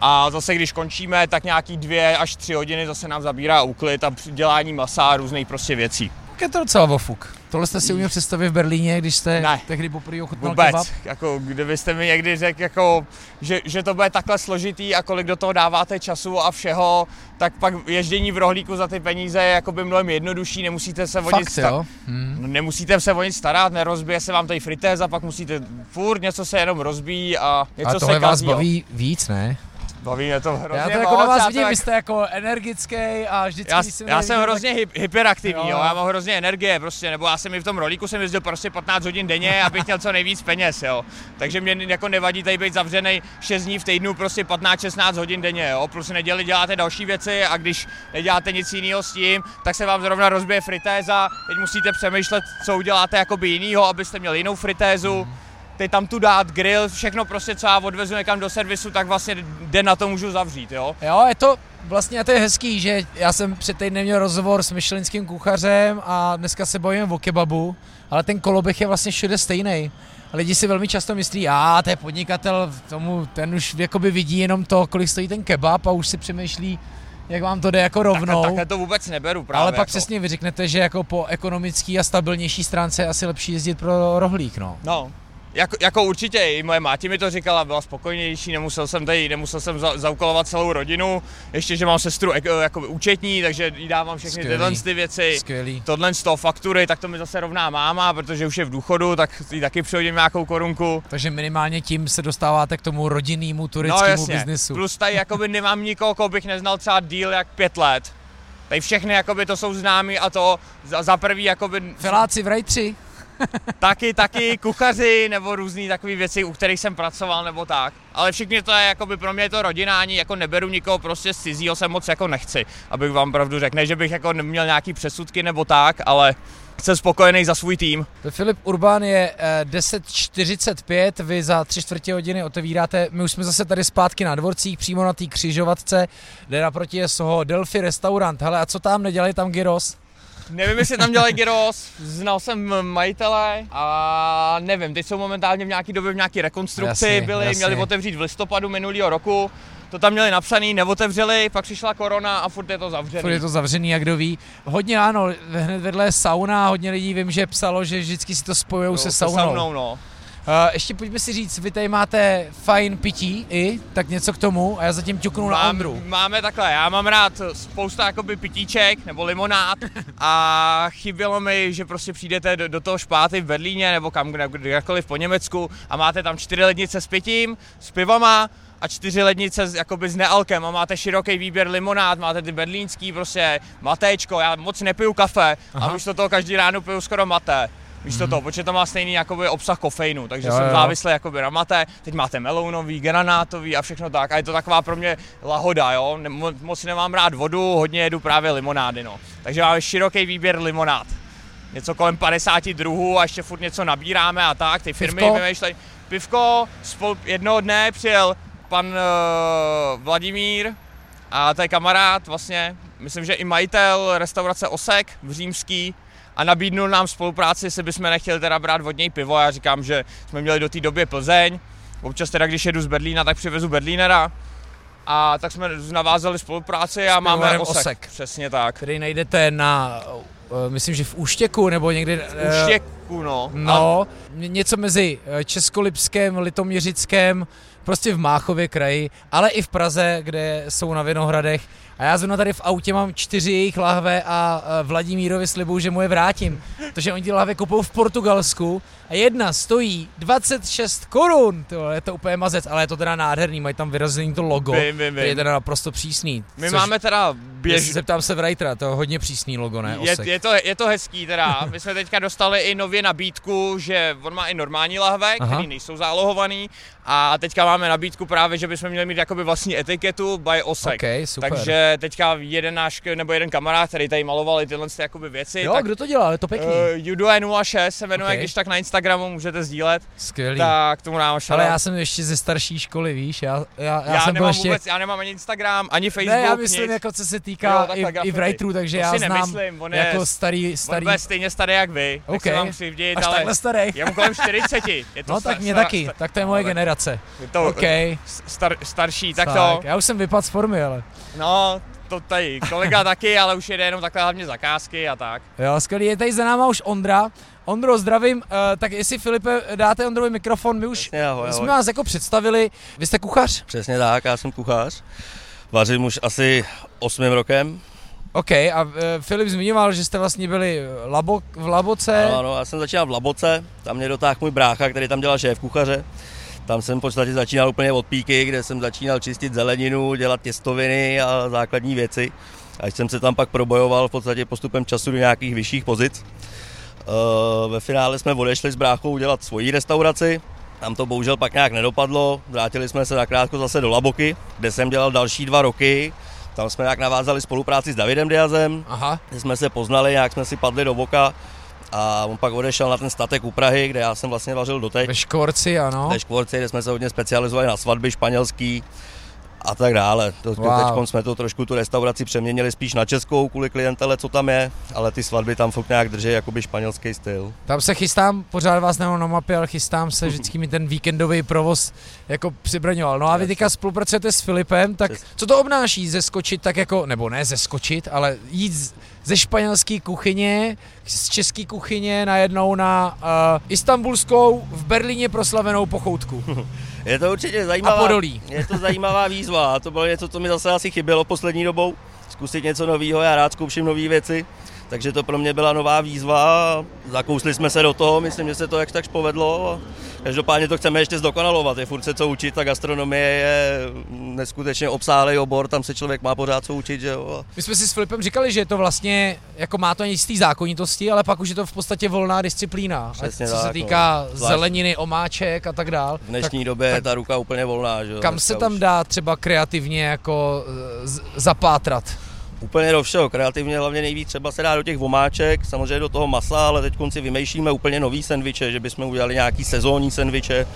A zase, když končíme, tak nějaký 2 až 3 hodiny zase nám zabírá úklid a dělání masa a různých prostě věcí. Je to docela vofuk. Tohle jste si uměl představit v Berlíně, když jste tehdy poprvé ochutnal kebab? Jako kdybyste mi někdy řekl, jako, že to bude takhle složitý a kolik do toho dáváte času a všeho, tak pak ježdění v rohlíku za ty peníze je jakoby mnohem jednodušší, nemusíte se vodit starat, nerozbije se vám tady fritéza, pak musíte furt, něco se jenom rozbíjí a něco se kazí. A tohle vás baví víc, ne? Baví mě to hrozně. Já to jako na vás vidím, vy jste jako energický a vždycky já jsem hrozně hyperaktivní, jo. Já mám hrozně energie prostě, nebo já jsem i v tom rolíku jsem jezdil prostě 15 hodin denně, abych měl co nejvíc peněz, jo. Takže mě jako nevadí tady být zavřenej 6 dní v týdnu, prostě 15-16 hodin denně, jo. Plus neděli děláte další věci a když neděláte nic jiného s tím, tak se vám zrovna rozbije fritéza, teď musíte přemýšlet, co uděláte jakoby jinýho, abyste měli jinou fritézu. Teď tam tu dát grill, všechno prostě, co já odvezu někam do servisu, tak vlastně den na to můžu zavřít, jo? Jo, je to vlastně, to je hezký, že já jsem před týdnem měl rozhovor s michelinským kuchařem a dneska se bavíme o kebabu, ale ten koloběh je vlastně všude stejný. Lidi si velmi často myslí, to je podnikatel, tomu, ten už jakoby vidí jenom to, kolik stojí ten kebab a už si přemýšlí, jak vám to jde jako rovnou. Takhle to vůbec neberu právě. Ale pak jako přesně vy řeknete, že jako po ekonomický a stabilnější stránce je asi lepší jezdit pro rohlík, no. Jako určitě, i moje máti mi to říkala, byla spokojnější, nemusel jsem zaúkolovat celou rodinu, ještě, že mám sestru jakoby účetní, takže jí dávám všechny tyhle věci, tohle z toho faktury, tak to mi zase rovná máma, protože už je v důchodu, tak jí taky přihodím nějakou korunku. Takže minimálně tím se dostáváte k tomu rodinnému tureckému biznesu. Plus tady jakoby nemám nikoho, koho bych neznal třeba díl jak 5 let, tady všechny jakoby to jsou známí a to za prvý jakoby... Feláci v rajtři. Taky kuchaři nebo různý takové věci, u kterých jsem pracoval nebo tak. Ale všichni to je, jakoby pro mě je to rodina, ani jako neberu nikoho prostě z cizího, jsem moc jako nechci, abych vám pravdu řekl. Ne, že bych jako neměl nějaký přesudky nebo tak, ale jsem spokojený za svůj tým. Filip Urbán je 10:45, vy za 3/4 hodiny otevíráte, my už jsme zase tady zpátky na dvorcích, přímo na té křižovatce, kde naproti je Soho Delphi restaurant. Hele, a co tam nedělají tam gyros? Nevím, jestli tam dělají gyros, znal jsem majitele a nevím, teď jsou momentálně v nějaký době v nějaký rekonstrukci, měli otevřít v listopadu minulého roku, to tam měli napsaný, neotevřeli, pak přišla korona a furt je to zavřený. Jak kdo ví. Hodně ano, hned vedle je sauna, hodně lidí vím, že psalo, že vždycky si to spojujou se saunou. Ještě pojďme si říct, vy tady máte fajn pití tak něco k tomu a já zatím ťuknu na Ondru. Máme takhle, já mám rád spousta jakoby pitíček nebo limonád a chybělo mi, že prostě přijdete do toho špáty v Berlíně nebo kamkoliv po Německu a máte tam 4 lednice s pitím, s pivama a 4 lednice jakoby s nealkem a máte široký výběr limonád, máte ty berlínský prostě matéčko, já moc nepiju kafe a už toho každý ráno piju skoro maté. Víš to, protože to má stejný jakoby obsah kofeinu, takže jsem závislý jakoby na mate, teď máte melounový, granátový a všechno tak a je to taková pro mě lahoda, jo, moc nemám rád vodu, hodně jedu právě limonády, no. Takže máme široký výběr limonád, něco kolem 50 druhů a ještě furt něco nabíráme a tak, ty firmy vymýšlejí. Pivko, jednoho dne přijel pan Vladimír a to je kamarád vlastně, myslím, že i majitel restaurace Osek v Římský, a nabídnul nám spolupráci, jestli bychom nechtěli teda brát od něj pivo. Já říkám, že jsme měli do té doby Plzeň. Občas teda, když jedu z Berlína, tak přivezu Berlínera. A tak jsme navázali spolupráci a máme Osek. Přesně tak. Který najdete na, myslím, že v Úštěku, nebo někde... V Úštěku, no. Něco mezi Českolipském, Litoměřickém, prostě v Máchově kraji, ale i v Praze, kde jsou na Vinohradech. A já zrovna tady v autě mám 4 jejich lahve a Vladimírovi slibuju, že mu je vrátím. Protože oni ty lahve kupují v Portugalsku a jedna stojí 26 korun. Je to úplně mazec, ale je to teda nádherný, mají tam vyrozený to logo, který je teda naprosto přísný. My máme teda zeptám se Writera, to je hodně přísný logo, ne? Osek. Je to hezký teda, my jsme teďka dostali i nově nabídku, že on má i normální lahve, které nejsou zálohovaný a teďka máme nabídku právě, že bychom měli mít jakoby vlastní etiketu by Osek. Okay, super. Takže teďka jeden kamarád, který tady malovali tyhle jakoby věci. Jo, tak, kdo to dělá? Je to pěkný. Judo 06 se jmenuje, okay. Když tak na Instagramu můžete sdílet. Skvělý. Tak tomu nám šel. Ale já jsem ještě ze starší školy, víš, já jsem nemám ještě... vůbec, já nemám ani Instagram, ani Facebook. Ne, já myslím, jako co se týká i v Writeru, takže já znám jako starý. On je stejně starý jak vy, tak se vám přivdít, ale takhle starý. Já mu kolem 40. Je to no tak mě taky, tak to je moje generace. Okay. Starší, tak to. Já už jsem vypadl z formy, ale. No, to tady kolega taky, ale už jede jenom takhle hlavně zakázky a tak. Jo, skvělý, je tady za náma už Ondra. Ondro, zdravím, tak jestli Filipe dáte Ondrovi mikrofon, my už přesně, ahoj. Jsme vás jako představili. Vy jste kuchař? Přesně tak, já jsem kuchař. Vařím už asi 8 rokem. OK, a Filip zmiňoval, že jste vlastně byli v Laboce. Ano, já jsem začínal v Laboce, tam mě dotáhl můj brácha, který tam dělal šéf kuchaře. Tam jsem v podstatě začínal úplně od píky, kde jsem začínal čistit zeleninu, dělat těstoviny a základní věci. Až jsem se tam pak probojoval v podstatě postupem času do nějakých vyšších pozic. Ve finále jsme odešli s bráchou dělat svoji restauraci. Tam to bohužel pak nějak nedopadlo. Vrátili jsme se nakrátko zase do Laboky, kde jsem dělal další 2 roky. Tam jsme nějak navázali spolupráci s Davidem Diazem, kde jsme se poznali, nějak jsme si padli do voka. A on pak odešel na ten statek u Prahy, kde já jsem vlastně vařil doteď. Ve Škvorci, ano. Ve Škvorci, kde jsme se hodně specializovali na svatby španělský a tak dále. Teď jsme to trošku tu restauraci přeměnili spíš na českou kvůli klientele, co tam je, ale ty svatby tam fakt nějak drží jakoby španělský styl. Tam se chystám, pořád vás nemám na mapě, ale chystám se vždycky mi ten víkendový provoz jako přibraňoval. No a vy teďka spolupracujete s Filipem, tak co to obnáší zeskočit tak jako, nebo ne zeskočit, ale jít ze španělské kuchyně, z české kuchyně najednou na istanbulskou v Berlíně proslavenou pochoutku. Je to určitě zajímavá výzva. To bylo něco, co mi zase asi chybělo poslední dobou. Zkusit něco nového, já rád zkouším nové věci. Takže to pro mě byla nová výzva. Zakousli jsme se do toho, myslím, že se to jakž takž povedlo. Každopádně to chceme ještě zdokonalovat. Je furt se co učit, ta gastronomie je neskutečně obsáhlý obor, tam se člověk má pořád co učit, že jo. My jsme si s Filipem říkali, že je to vlastně jako má to jistý zákonitosti, ale pak už je to v podstatě volná disciplína. Přesně co tak, se týká zeleniny, omáček a tak dál. V dnešní době je ta ruka úplně volná, že jo. Kam se tam dá třeba kreativně jako zapátrat? Úplně do všeho, kreativně hlavně nejvíc třeba se dá do těch vomáček, samozřejmě do toho masa, ale teď si vymýšlíme úplně nový sendviče, že bychom udělali nějaký sezónní sendviče,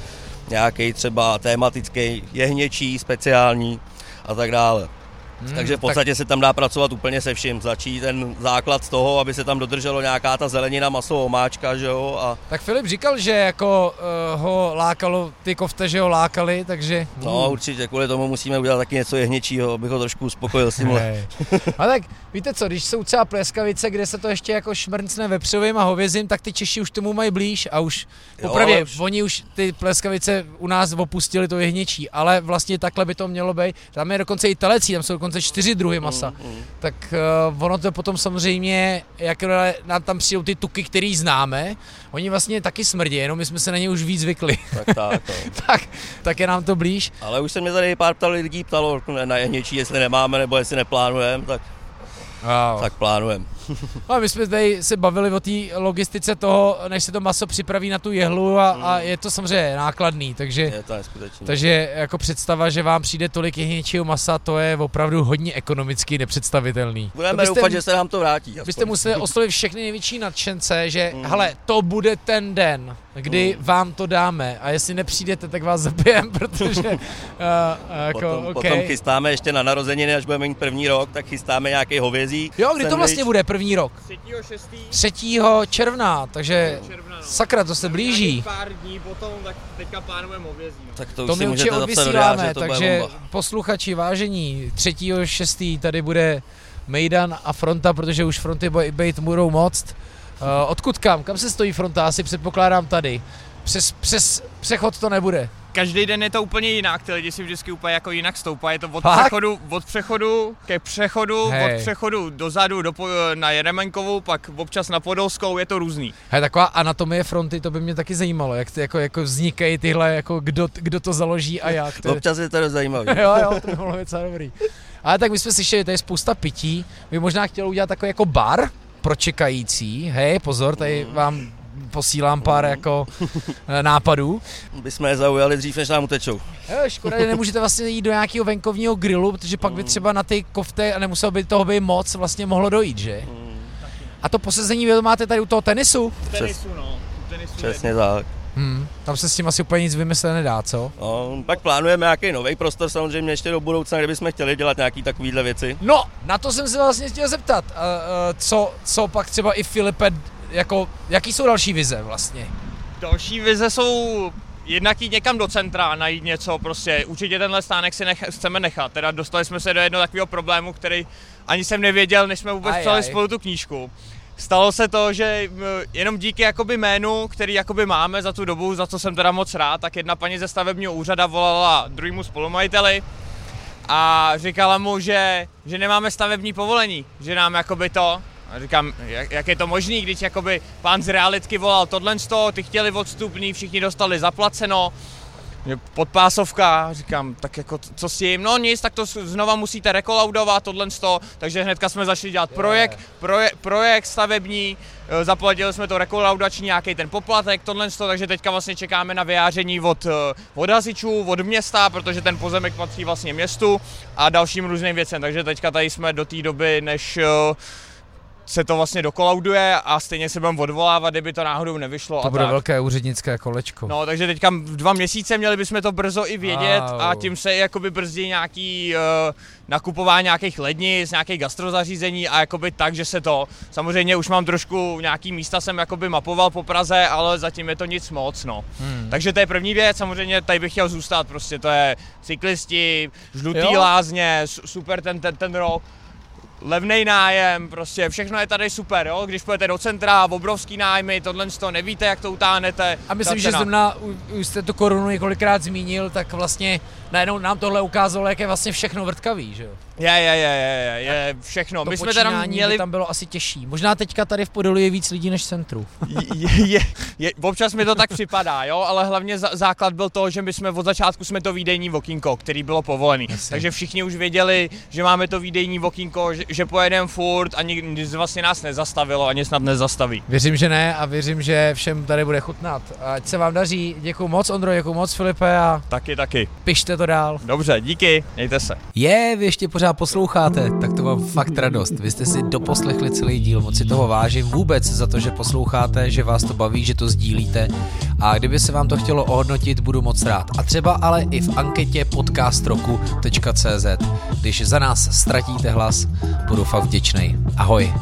nějaký třeba tématický jehněčí, speciální a tak dále. Takže v podstatě se tam dá pracovat úplně se vším, začít ten základ z toho, aby se tam dodrželo nějaká ta zelenina, maso, omáčka, že jo. A... Tak Filip říkal, že jako ho lákalo ty kofte, že ho lákali, takže... No určitě, kvůli tomu musíme udělat taky něco jehněčího, abych ho trošku uspokojil s tímhle. A tak víte co, když jsou třeba pleskavice, kde se to ještě jako šmrncne vepřovým a hovězím, tak ty Češi už tomu mají blíž a už popravdě, oni už ty pleskavice u nás opustili to jehněčí, ale vlastně takhle by to mělo být. Tam je dokonce i telecí, tam jsou dokonce 4 druhy masa, tak ono to potom samozřejmě, jak nám tam přijdou ty tuky, který známe, oni vlastně taky smrdí, jenom my jsme se na ně už víc zvykli. Tak je nám to blíž. Ale už se mě tady pár lidí ptalo na jehněčí, jestli nemáme nebo jestli neplánujeme, tak plánujeme. No my jsme tady se bavili o té logistice toho, než se to maso připraví na tu jehlu a je to samozřejmě nákladný, takže je to neskutečný. Takže jako představa, že vám přijde tolik jehněčího masa, to je opravdu hodně ekonomicky nepředstavitelný. Budeme doufat, že se nám to vrátí. Byste museli oslovit všechny největší nadšence, že hele, to bude ten den, kdy vám to dáme a jestli nepřijdete, tak vás zabijem, protože jako potom chystáme ještě na narozeniny, až budeme mít první rok, tak chystáme nějaký hovězí. Jo, kdy to vlastně bude? První rok. 3. června, takže sakra, to se blíží. Pár dní potom, tak teďka plánujeme hovězí. Tak to už si můžete odvysíláme, zapsat, takže posluchači vážení, 3.6. tady bude Mejdan a fronta, protože už fronty bejt budou moc. Odkud kam? Kam se stojí fronta? Asi předpokládám tady. Přes přechod to nebude. Každý den je to úplně jinak, ty lidi si vždycky úplně jako jinak stoupají, je to od přechodu ke přechodu, Od přechodu dozadu na Jeremenkovu, pak občas na Podolskou, je to různý. Hej, taková anatomie fronty, to by mě taky zajímalo, jak ty jako vznikají tyhle, jako kdo to založí a jak. Občas je to nezajímavé. jo, to bylo docela dobrý. Ale tak my jsme slyšeli, tady je spousta pití, vy možná chtěli udělat takový jako bar pro čekající, hej, pozor, tady vám posílám pár jako nápadů. Bychom je zaujali dřív, než nám utečou. Jo, škoda, že nemůžete vlastně jít do nějakého venkovního grilu, protože pak by třeba na ty kofte a nemuselo by toho by moc vlastně mohlo dojít, že? A to posezení vy máte tady u toho tenisu? U tenisu. Přesně tak. Tam se s tím asi úplně nic vymyslet nedá, co? No, pak plánujeme nějaký nový prostor samozřejmě ještě do budoucna, kde bychom chtěli dělat nějaký takovýhle věci. No, na to jsem se vlastně chtěl zeptat. Co pak třeba i Filipe, jako, jaký jsou další vize vlastně? Další vize jsou jednak jít někam do centra, najít něco prostě. Určitě tenhle stánek si chceme nechat. Teda dostali jsme se do jednoho takového problému, který ani jsem nevěděl, než jsme vůbec psali spolu tu knížku. Stalo se to, že jenom díky jakoby jménu, který jakoby máme za tu dobu, za co jsem teda moc rád, tak jedna paní ze stavebního úřadu volala druhému spolumajiteli a říkala mu, že nemáme stavební povolení, že nám jakoby to. A říkám, jak je to možný, když jakoby pán z realitky volal tohle z toho, ty chtěli odstupný, všichni dostali zaplaceno, podpásovka, říkám, tak jako co s tím, no nic, tak to znova musíte rekolaudovat tohle z toho, takže hnedka jsme začali dělat projekt stavební, zaplatili jsme to rekolaudační, nějaký ten poplatek, tohle z toho, takže teďka vlastně čekáme na vyjádření od hasičů, od města, protože ten pozemek patří vlastně městu a dalším různým věcem, takže teďka tady jsme do té doby, než se to vlastně dokolauduje a stejně se budeme odvolávat, kdyby to náhodou nevyšlo. To bude velké úřednické kolečko. No, takže teďka 2 měsíce měli bychom to brzo i vědět a tím se jakoby brzdí nějaký nakupování nějakých lednic, nějakých gastrozařízení a jakoby tak, že se to, samozřejmě už mám trošku nějaký místa jsem jakoby mapoval po Praze, ale zatím je to nic moc, no. Takže to je první věc, samozřejmě tady bych chtěl zůstat, prostě to je cyklisti, žlutý lázně, super ten rok. Levnej nájem, prostě všechno je tady super, jo? Když půjdete do centra, obrovský nájmy, tohle z toho nevíte, jak to utáhnete. A myslím, že zrovna už jste tu korunu několikrát zmínil, tak vlastně najednou nám tohle ukázalo, jak je vlastně všechno vrtkavý, že jo? Je všechno. My jsme teda měli tam bylo asi těžší. Možná teďka tady v Podolí je víc lidí než v centru. Občas mi to tak připadá, jo, ale hlavně základ byl to, že my jsme od začátku jsme to výdejní okýnko, který bylo povolený. Jasně. Takže všichni už věděli, že máme to výdejní okýnko, že pojedeme furt a nic vlastně nás nezastavilo, ani snad nezastaví. Věřím, že ne a věřím, že všem tady bude chutnat. Ať se vám daří. Děkuju moc, Ondro, děkuju moc, Filipe a taky. Pište to dál. Dobře, díky. Mějte se. Vy ještě pořád posloucháte, tak to mám fakt radost. Vy jste si doposlechli celý díl, moc si toho vážím vůbec za to, že posloucháte, že vás to baví, že to sdílíte a kdyby se vám to chtělo ohodnotit, budu moc rád. A třeba ale i v anketě podcastroku.cz. Když za nás ztratíte hlas, budu fakt vděčnej. Ahoj.